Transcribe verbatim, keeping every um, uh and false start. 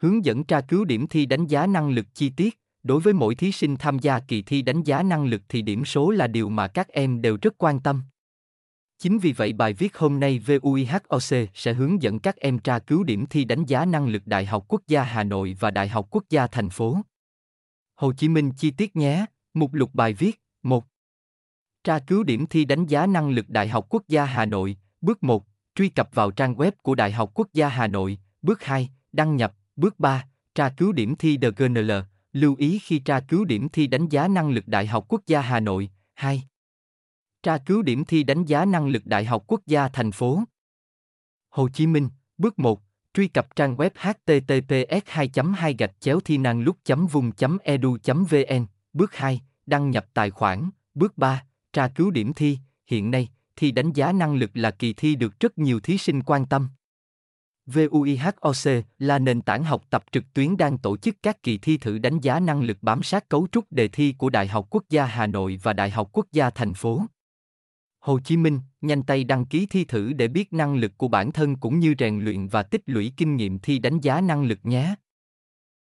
hướng dẫn tra cứu điểm thi đánh giá năng lực chi tiết. Đối với mỗi thí sinh tham gia kỳ thi đánh giá năng lực thì điểm số là điều mà các em đều rất quan tâm. Chính vì vậy bài viết hôm nay vê u i hát o xê sẽ hướng dẫn các em tra cứu điểm thi đánh giá năng lực Đại học Quốc gia Hà Nội và Đại học Quốc gia thành phố Hồ Chí Minh chi tiết nhé. Mục lục bài viết. Một. Tra cứu điểm thi đánh giá năng lực Đại học Quốc gia Hà Nội. Bước một. Truy cập vào trang web của Đại học Quốc gia Hà Nội. Bước hai. Đăng nhập. Bước ba. Tra cứu điểm thi đê giê en lờ. Lưu ý khi tra cứu điểm thi đánh giá năng lực Đại học Quốc gia Hà Nội. Hai. Tra cứu điểm thi đánh giá năng lực Đại học Quốc gia thành phố Hồ Chí Minh. Bước một. Truy cập trang web https hai chấm hai gạch chéo thinangluc chấm vn. Bước hai. Đăng nhập tài khoản. Bước ba. Tra cứu điểm thi. Hiện nay, thi đánh giá năng lực là kỳ thi được rất nhiều thí sinh quan tâm. vê u i hát o xê là nền tảng học tập trực tuyến đang tổ chức các kỳ thi thử đánh giá năng lực bám sát cấu trúc đề thi của Đại học Quốc gia Hà Nội và Đại học Quốc gia thành phố Hồ Chí Minh. Nhanh tay đăng ký thi thử để biết năng lực của bản thân cũng như rèn luyện và tích lũy kinh nghiệm thi đánh giá năng lực nhé.